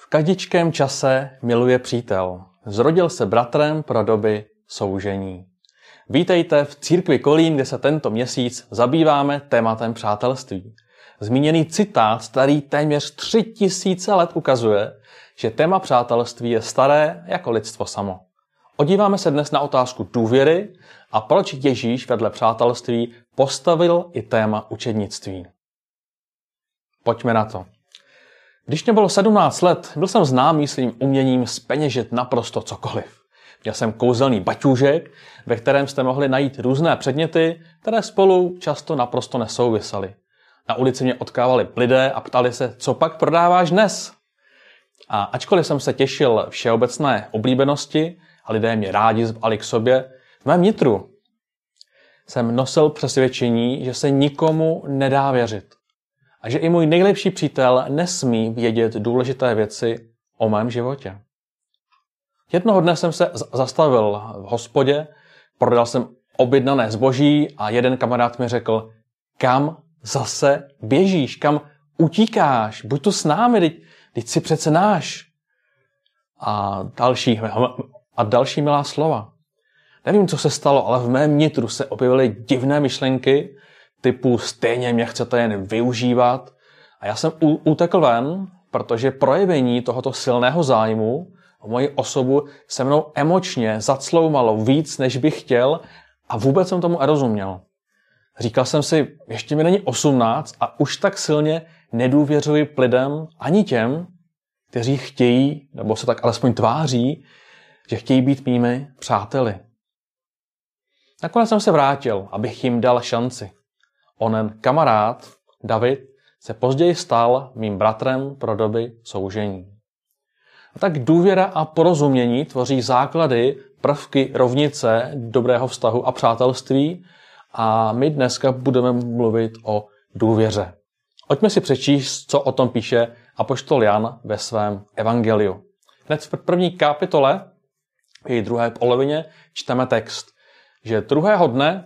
V kadičkém čase miluje přítel. Zrodil se bratrem pro doby soužení. Vítejte v církvi Kolín, kde se tento měsíc zabýváme tématem přátelství. Zmíněný citát, starý téměř 3000 let, ukazuje, že téma přátelství je staré jako lidstvo samo. Odíváme se dnes na otázku důvěry a proč Ježíš vedle přátelství postavil i téma učednictví. Pojďme na to. Když mě bylo 17 let, byl jsem známý svým uměním zpeněžit naprosto cokoliv. Měl jsem kouzelný baťůžek, ve kterém jste mohli najít různé předměty, které spolu často naprosto nesouvisely. Na ulici mě odkávali lidé a ptali se, co pak prodáváš dnes? A ačkoliv jsem se těšil všeobecné oblíbenosti a lidé mě rádi zvali k sobě, v mém nitru jsem nosil přesvědčení, že se nikomu nedá věřit. A že i můj nejlepší přítel nesmí vědět důležité věci o mém životě. Jednoho dne jsem se zastavil v hospodě, prodal jsem objednané zboží a jeden kamarád mi řekl, kam zase běžíš, kam utíkáš, buď tu s námi, teď jsi přece náš. A další milá slova. Nevím, co se stalo, ale v mém nitru se objevily divné myšlenky, typu stejně mě chcete jen využívat. A já jsem utekl ven, protože projevení tohoto silného zájmu o moji osobu se mnou emočně zacloumalo víc, než bych chtěl a vůbec jsem tomu nerozuměl. Říkal jsem si, ještě mi není 18 a už tak silně nedůvěřuji lidem ani těm, kteří chtějí, nebo se tak alespoň tváří, že chtějí být mými přáteli. Nakonec jsem se vrátil, abych jim dal šanci. Onen kamarád, David, se později stal mým bratrem pro doby soužení. A tak důvěra a porozumění tvoří základy, prvky, rovnice dobrého vztahu a přátelství a my dneska budeme mluvit o důvěře. Pojďme si přečíst, co o tom píše apoštol Jan ve svém evangeliu. Hned v první kapitole, v její druhé polovině, čteme text, že druhého dne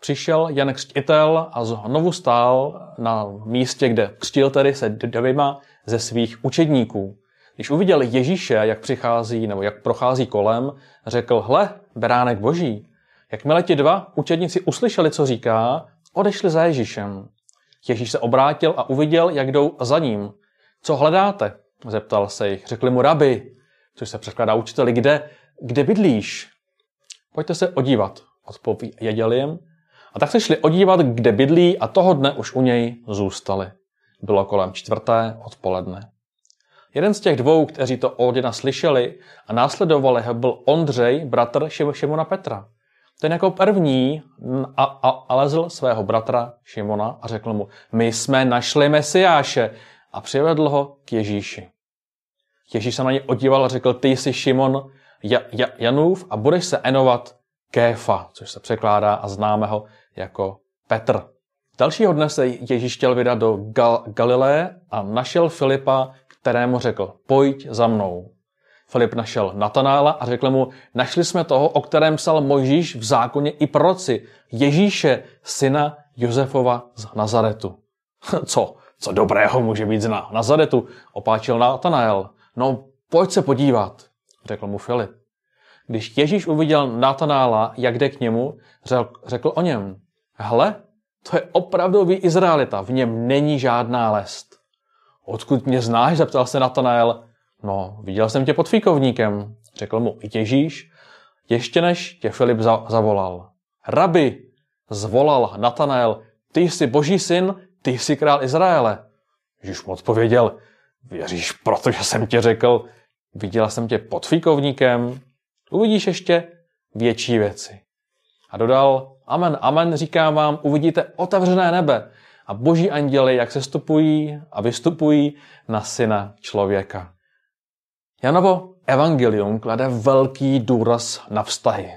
přišel Jan Křtitel a znovu stál na místě, kde křtil tedy se dvěma ze svých učedníků. Když uviděl Ježíše, jak přichází nebo jak prochází kolem, řekl, hle, beránek boží. Jakmile ti dva učedníci uslyšeli, co říká, odešli za Ježíšem. Ježíš se obrátil a uviděl, jak jdou za ním. Co hledáte? Zeptal se jich. Řekli mu rabi, což se překládá učiteli, kde bydlíš? Pojďte se odívat, odpověděl jim. A tak se šli odívat, kde bydlí a toho dne už u něj zůstali. Bylo kolem 4. odpoledne. Jeden z těch dvou, kteří to od Jana slyšeli a následovali ho, byl Ondřej, bratr Šimona Petra. Ten jako první nalezl svého bratra Šimona a řekl mu, my jsme našli Mesiáše a přivedl ho k Ježíši. Ježíš se na ně odíval a řekl, ty jsi Šimon Janův a budeš se jmenovat Kéfa, což se překládá a známe ho jako Petr. Dalšího dne se Ježíš chtěl vydat do Galileje a našel Filipa, kterému řekl, pojď za mnou. Filip našel Natanáela a řekl mu, našli jsme toho, o kterém psal Mojžíš v zákoně i proroci, Ježíše, syna Josefova z Nazaretu. Co dobrého může být z Nazaretu, opáčil Natanael. No, pojď se podívat, řekl mu Filip. Když Ježíš uviděl Natanála, jak jde k němu, řekl o něm, hle, to je opravdový Izraelita, v něm není žádná lest. Odkud mě znáš, zeptal se Natanael. No, viděl jsem tě pod fíkovníkem, řekl mu i Ježíš, ještě než tě Filip zavolal. Rabi, zvolal Natanael, ty jsi boží syn, ty jsi král Izraele. Ježíš mu odpověděl, věříš, protože jsem ti řekl, viděl jsem tě pod fíkovníkem, uvidíš ještě větší věci. A dodal, amen, amen, říkám vám, uvidíte otevřené nebe a boží anděli, jak sestupují a vystupují na syna člověka. Janovo evangelium klade velký důraz na vztahy.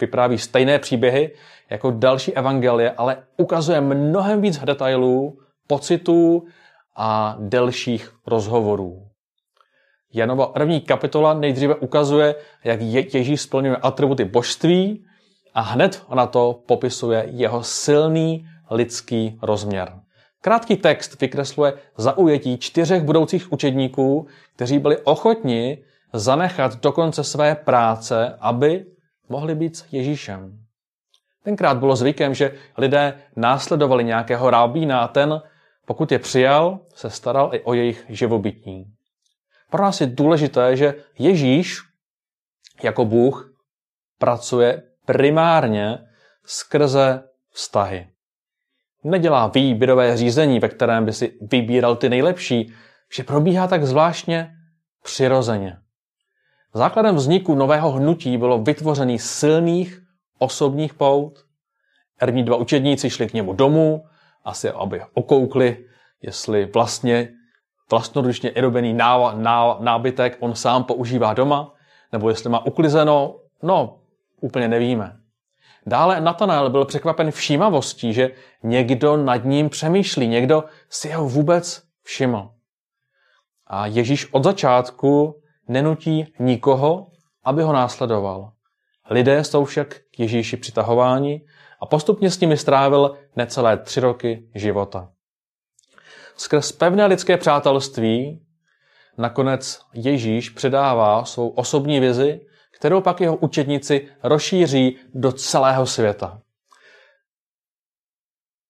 Vypráví stejné příběhy jako další evangelie, ale ukazuje mnohem víc detailů, pocitů a delších rozhovorů. Janova první kapitola nejdříve ukazuje, jak Ježíš splňuje atributy božství a hned na to popisuje jeho silný lidský rozměr. Krátký text vykresluje zaujetí 4 budoucích učedníků, kteří byli ochotni zanechat do konce své práce, aby mohli být s Ježíšem. Tenkrát bylo zvykem, že lidé následovali nějakého rabína a ten, pokud je přijal, se staral i o jejich živobytí. Pro nás je důležité, že Ježíš jako Bůh pracuje primárně skrze vztahy. Nedělá výběrové řízení, ve kterém by si vybíral ty nejlepší, že probíhá tak zvláštně přirozeně. Základem vzniku nového hnutí bylo vytvoření silných osobních pout. První 2 učedníci šli k němu domů, asi aby okoukli, jestli vlastnoručně vyrobený nábytek on sám používá doma, nebo jestli má uklizeno, úplně nevíme. Dále Natanáel byl překvapen všímavostí, že někdo nad ním přemýšlí, někdo si ho vůbec všiml. A Ježíš od začátku nenutí nikoho, aby ho následoval. Lidé jsou však k Ježíši přitahováni a postupně s nimi strávil necelé 3 roky života. Skrz pevné lidské přátelství nakonec Ježíš předává svou osobní vizi, kterou pak jeho učedníci rozšíří do celého světa.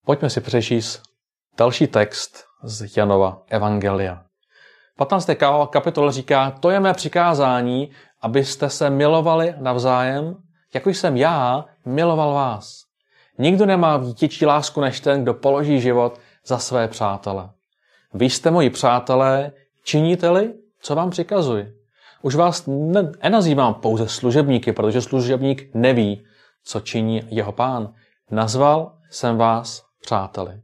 Pojďme si přečíst další text z Janova Evangelia. 15. kapitol říká, to je mé přikázání, abyste se milovali navzájem, jako jsem já miloval vás. Nikdo nemá větší lásku než ten, kdo položí život za své přátele. Vy jste moji přátelé, činíte-li, co vám přikazuji. Už vás nenazývám pouze služebníky, protože služebník neví, co činí jeho pán. Nazval jsem vás přáteli.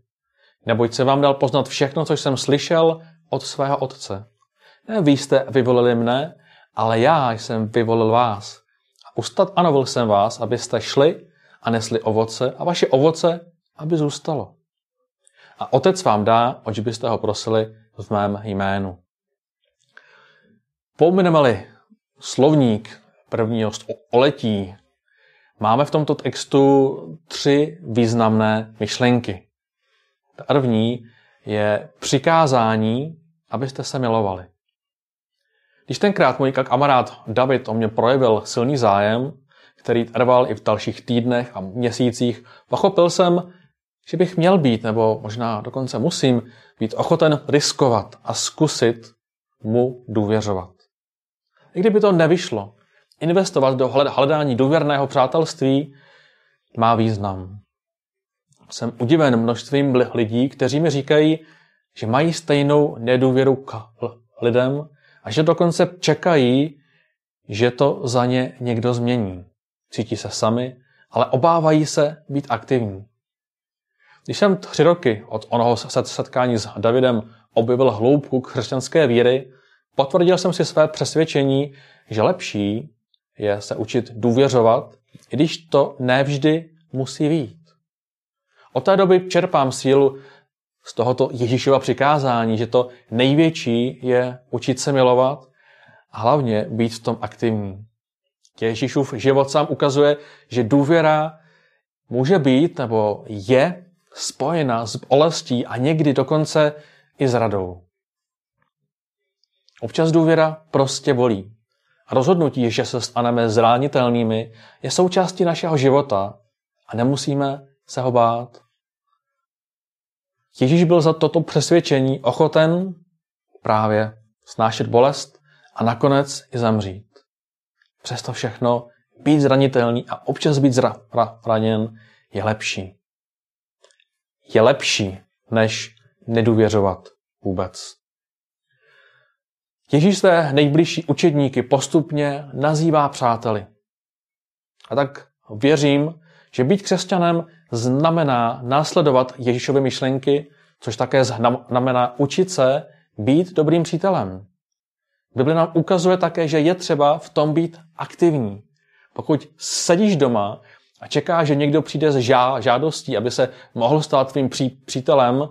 Neboť se vám dal poznat všechno, co jsem slyšel od svého otce. Ne vy jste vyvolili mne, ale já jsem vyvolil vás. A ustanovil jsem vás, abyste šli a nesli ovoce a vaše ovoce, aby zůstalo. A otec vám dá, oč byste ho prosili v mém jménu. Pomineme-li slovník prvního století, máme v tomto textu 3 významné myšlenky. Ta první je přikázání, abyste se milovali. Když tenkrát můj kamarád David o mě projevil silný zájem, který trval i v dalších týdnech a měsících, pochopil jsem, že bych měl být, nebo možná dokonce musím být ochoten riskovat a zkusit mu důvěřovat. I kdyby to nevyšlo, investovat do hledání důvěrného přátelství má význam. Jsem udiven množstvím lidí, kteří mi říkají, že mají stejnou nedůvěru k lidem a že dokonce čekají, že to za ně někdo změní. Cítí se sami, ale obávají se být aktivní. Když jsem 3 roky od onoho setkání s Davidem objevil hloubku křesťanské víry, potvrdil jsem si své přesvědčení, že lepší je se učit důvěřovat, i když to nevždy musí vyjít. Od té doby čerpám sílu z tohoto Ježíšova přikázání, že to největší je učit se milovat a hlavně být v tom aktivní. Ježíšův život sám ukazuje, že důvěra může být nebo je spojena s bolestí a někdy dokonce i s radou. Občas důvěra prostě bolí. Rozhodnutí, že se staneme zranitelnými, je součástí našeho života a nemusíme se ho bát. Ježíš byl za toto přesvědčení ochoten právě snášet bolest a nakonec i zemřít. Přesto všechno být zranitelný a občas být zraněn je lepší. Je lepší, než nedůvěřovat vůbec. Ježíš své nejbližší učedníky postupně nazývá přáteli. A tak věřím, že být křesťanem znamená následovat Ježíšovy myšlenky, což také znamená učit se být dobrým přítelem. Bible nám ukazuje také, že je třeba v tom být aktivní. Pokud sedíš doma a čekáš, že někdo přijde s žádostí, aby se mohl stát tvým přítelem,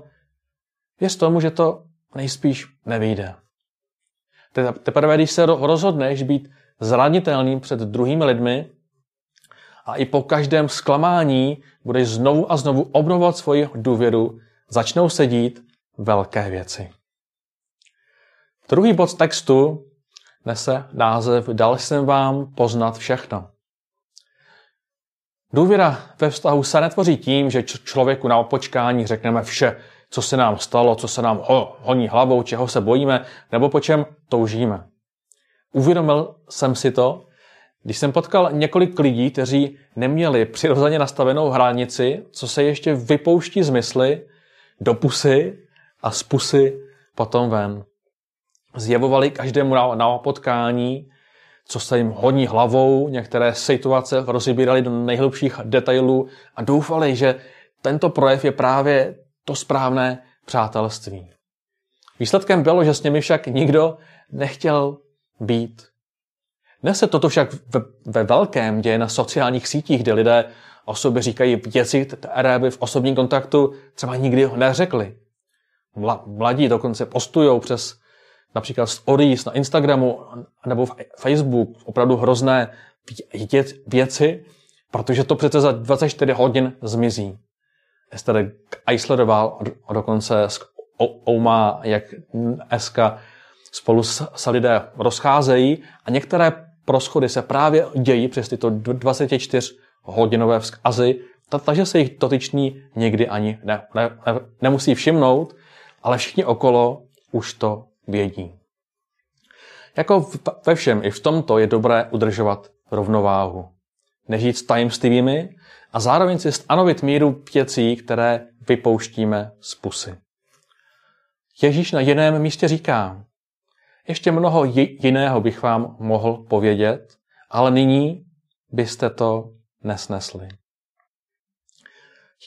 věř tomu, že to nejspíš nevyjde. Teprve, když se rozhodneš být zranitelným před druhými lidmi a i po každém zklamání budeš znovu a znovu obnovovat svoji důvěru začnou se dít velké věci. Druhý bod textu nese název Dal jsem vám poznat všechno. Důvěra ve vztahu se netvoří tím, že člověku na opočkání řekneme vše, co se nám stalo, co se nám honí hlavou, čeho se bojíme, nebo po čem toužíme. Uvědomil jsem si to, když jsem potkal několik lidí, kteří neměli přirozeně nastavenou hranici, co se ještě vypouští z mysli, do pusy a z pusy potom ven. Zjevovali každému na potkání, co se jim honí hlavou, některé situace rozbírali do nejhlubších detailů a doufali, že tento projev je právě to správné přátelství. Výsledkem bylo, že s nimi však nikdo nechtěl být. Dnes se toto však ve velkém děje na sociálních sítích, kde lidé o sobě říkají věci, které by v osobním kontaktu třeba nikdy neřekli. Mladí dokonce postujou přes například stories na Instagramu nebo Facebook opravdu hrozné věci, protože to přece za 24 hodin zmizí. Esther Eislerová dokonce z Ouma, jak SK spolu se lidé rozcházejí a některé proschody se právě dějí přes tyto 24-hodinové vzkazy, takže se jich dotyčný někdy ani nemusí všimnout, ale všichni okolo už to vědí. Jako ve všem, i v tomto je dobré udržovat rovnováhu. Nežít s tajemstvými a zároveň si stanovit míru věcí, které vypouštíme z pusy. Ježíš na jiném místě říká: ještě mnoho jiného bych vám mohl povědět, ale nyní byste to nesnesli.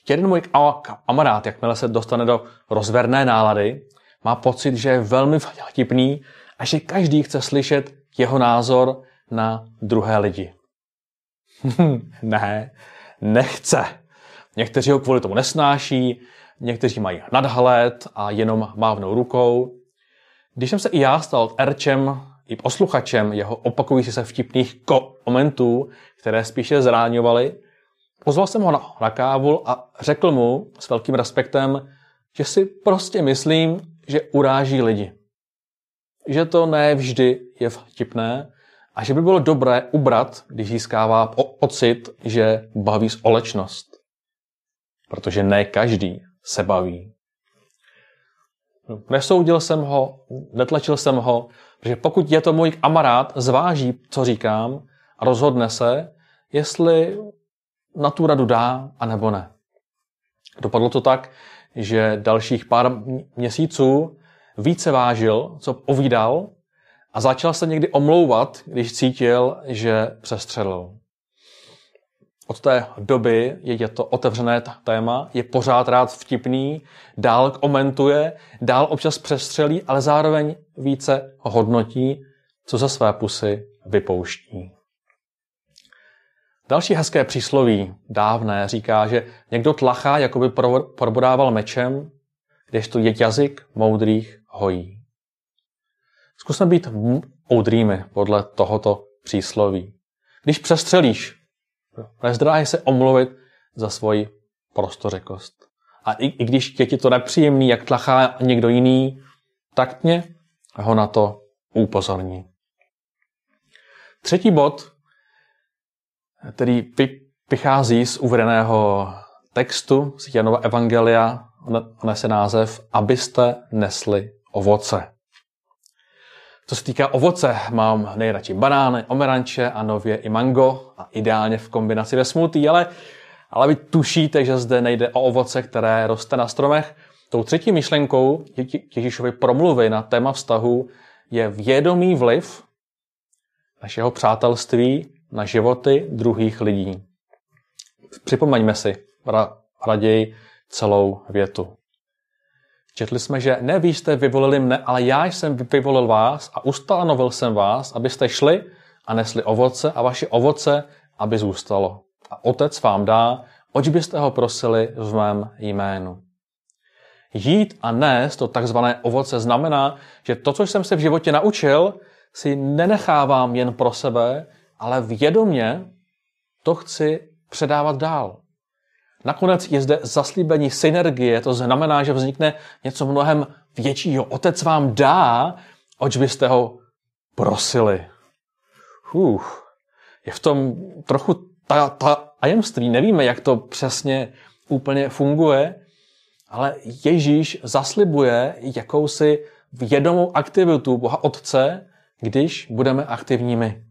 Jeden můj kamarád, jakmile se dostane do rozverné nálady, má pocit, že je velmi vtipný a že každý chce slyšet jeho názor na druhé lidi. Ne, nechce. Někteří ho kvůli tomu nesnáší, někteří mají nadhled a jenom mávnou rukou. Když jsem se i já stal terčem i posluchačem jeho opakující se vtipných komentů, které spíše zráňovaly, pozval jsem ho na kávu a řekl mu s velkým respektem, že si prostě myslím, že uráží lidi. Že to ne vždy je vtipné a že by bylo dobré ubrat, když získává pocit, že baví společnost. Protože ne každý se baví. Nesoudil jsem ho, netlačil jsem ho, protože pokud je to můj kamarád, zváží, co říkám a rozhodne se, jestli na tu radu dá, anebo ne. Dopadlo to tak, že dalších pár měsíců více vážil, co povídal a začal se někdy omlouvat, když cítil, že přestřelil. Od té doby je to otevřené téma, je pořád rád vtipný, dál komentuje, dál občas přestřelí, ale zároveň více hodnotí, co ze své pusy vypouští. Další hezké přísloví, dávné, říká, že někdo tlachá, jako by probodával mečem, kdežto jazyk moudrých hojí. Zkusme být moudrými podle tohoto přísloví. Když přestřelíš, nezdráhej se omluvit za svoji prostořekost. A i když je ti to nepříjemný, jak tlachá někdo jiný, tak mě ho na to upozorní. Třetí bod, který vychází z uvedeného textu z Janova evangelia, nese název Abyste nesli ovoce. Co se týká ovoce, mám nejradši banány, omeranče a nově i mango a ideálně v kombinaci ve smoothie, ale vy tušíte, že zde nejde o ovoce, které roste na stromech. Tou třetí myšlenkou Ježíšovy promluvy na téma vztahu je vědomý vliv našeho přátelství na životy druhých lidí. Připomeňme si raději celou větu. Četli jsme, že ne vy jste vyvolili mne, ale já jsem vyvolil vás a ustanovil jsem vás, abyste šli a nesli ovoce a vaše ovoce, aby zůstalo. A Otec vám dá, oč byste ho prosili v mém jménu. Jít a nést to takzvané ovoce znamená, že to, co jsem se v životě naučil, si nenechávám jen pro sebe, ale vědomě to chci předávat dál. Nakonec je zde zaslíbení synergie, to znamená, že vznikne něco mnohem většího. Otec vám dá, oč byste ho prosili. Je v tom trochu tajemství, nevíme, jak to přesně úplně funguje, ale Ježíš zaslibuje jakousi vědomou aktivitu Boha Otce, když budeme aktivními.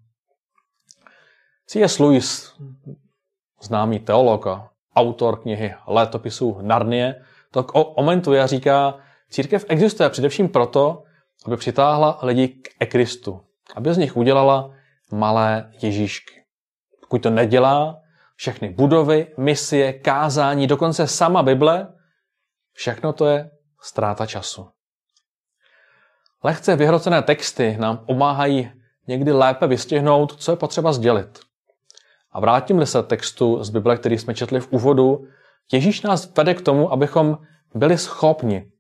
C.S. Lewis, známý teolog a autor knihy Létopisů Narnie, to komentuje a říká, církev existuje především proto, aby přitáhla lidi k Kristu, aby z nich udělala malé Ježíšky. Pokud to nedělá, všechny budovy, misie, kázání, dokonce sama Bible, všechno to je ztráta času. Lehce vyhrocené texty nám pomáhají někdy lépe vystihnout, co je potřeba sdělit. A vrátím-li se textu z Bible, který jsme četli v úvodu, Ježíš nás vede k tomu, abychom byli schopni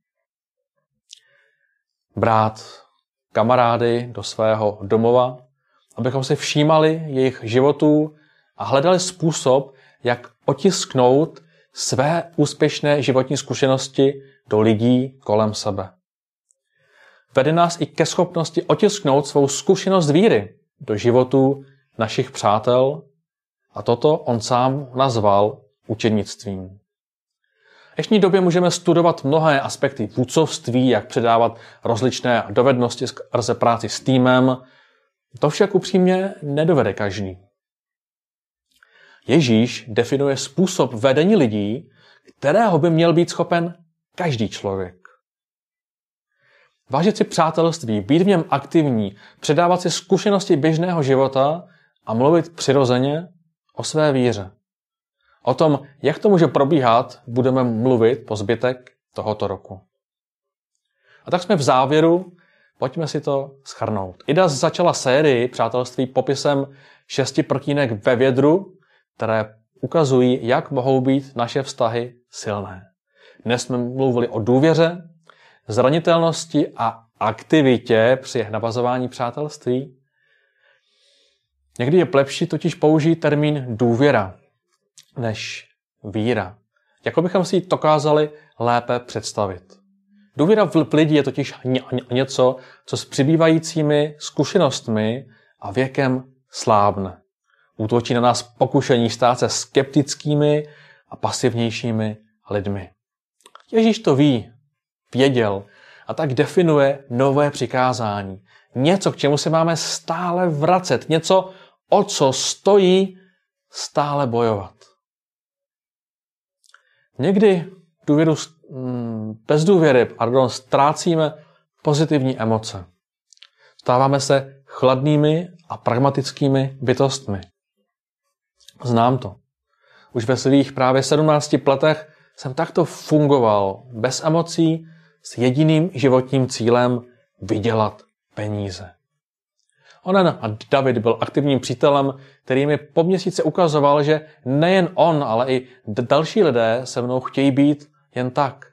brát kamarády do svého domova, abychom si všímali jejich životů a hledali způsob, jak otisknout své úspěšné životní zkušenosti do lidí kolem sebe. Vede nás i ke schopnosti otisknout svou zkušenost víry do životů našich přátel a toto on sám nazval učednictvím. V dnešní době můžeme studovat mnohé aspekty vůdcovství, jak předávat rozličné dovednosti skrze práci s týmem, to však upřímně nedovede každý. Ježíš definuje způsob vedení lidí, kterého by měl být schopen každý člověk. Vážit si přátelství, být v něm aktivní, předávat si zkušenosti běžného života a mluvit přirozeně o své víře. O tom, jak to může probíhat, budeme mluvit po zbytek tohoto roku. A tak jsme v závěru, pojďme si to shrnout. Ida začala sérii přátelství popisem 6 prkínek ve vědru, které ukazují, jak mohou být naše vztahy silné. Dnes jsme mluvili o důvěře, zranitelnosti a aktivitě při navazování přátelství. Někdy je lepší totiž použít termín důvěra než víra. Jako bychom si ji dokázali lépe představit. Důvěra v lidi je totiž něco, co s přibývajícími zkušenostmi a věkem slábne. Útočí na nás pokušení stát se skeptickými a pasivnějšími lidmi. Ježíš to ví, věděl a tak definuje nové přikázání. Něco, k čemu se máme stále vracet. Něco, o co stojí stále bojovat. Někdy bez důvěry ztrácíme pozitivní emoce. Stáváme se chladnými a pragmatickými bytostmi. Znám to. Už ve svých právě 17 letech jsem takto fungoval bez emocí s jediným životním cílem vydělat peníze. Onen a David byl aktivním přítelem, který mi po měsíci ukazoval, že nejen on, ale i další lidé se mnou chtějí být jen tak.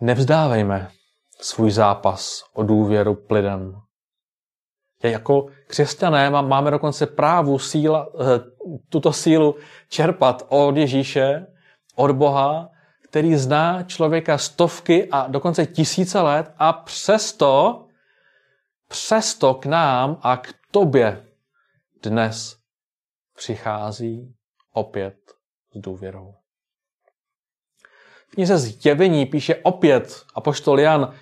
Nevzdávejme svůj zápas o důvěru k lidem. Jako křesťané máme dokonce právo tuto sílu čerpat od Ježíše, od Boha, který zná člověka stovky a dokonce tisíce let a přesto k nám a k tobě dnes přichází opět s důvěrou. V knize Zjevení píše opět apoštol Jan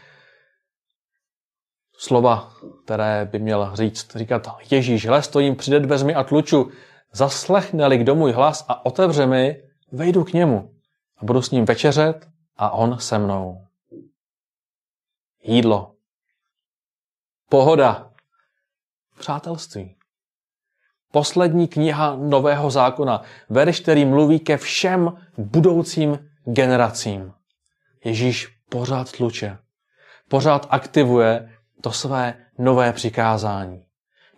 slova, které by měl říkat Ježíš, hele, stojím přede dveřmi a tluču, zaslechne-li kdo můj hlas a otevře mi, vejdu k němu. A budu s ním večeřet a on se mnou. Jídlo. Pohoda. Přátelství. Poslední kniha Nového zákona. Verš, který mluví ke všem budoucím generacím. Ježíš pořád tluče. Pořád aktivuje to své nové přikázání.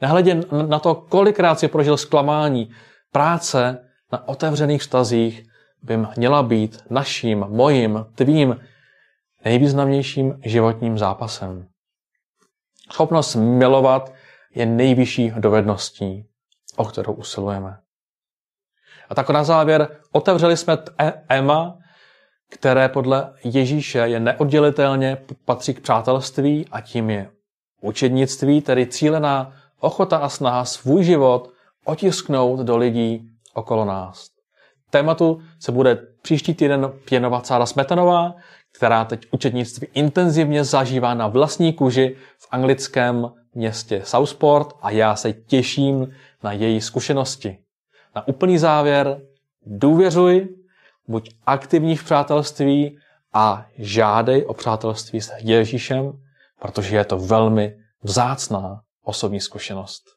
Nehledě na to, kolikrát si prožil zklamání, práce na otevřených vztazích by měla být naším, mojím, tvým nejvýznamnějším životním zápasem. Schopnost milovat je nejvyšší dovedností, o kterou usilujeme. A tak na závěr otevřeli jsme téma, které podle Ježíše je neoddělitelně patří k přátelství a tím je učednictví, tedy cílená ochota a snaha svůj život otisknout do lidí okolo nás. Tématu se bude příští týden věnovat Sára Smetanová, která teď učednictví intenzivně zažívá na vlastní kůži v anglickém městě Southport a já se těším na její zkušenosti. Na úplný závěr důvěřuj, buď aktivní v přátelství a žádej o přátelství s Ježíšem, protože je to velmi vzácná osobní zkušenost.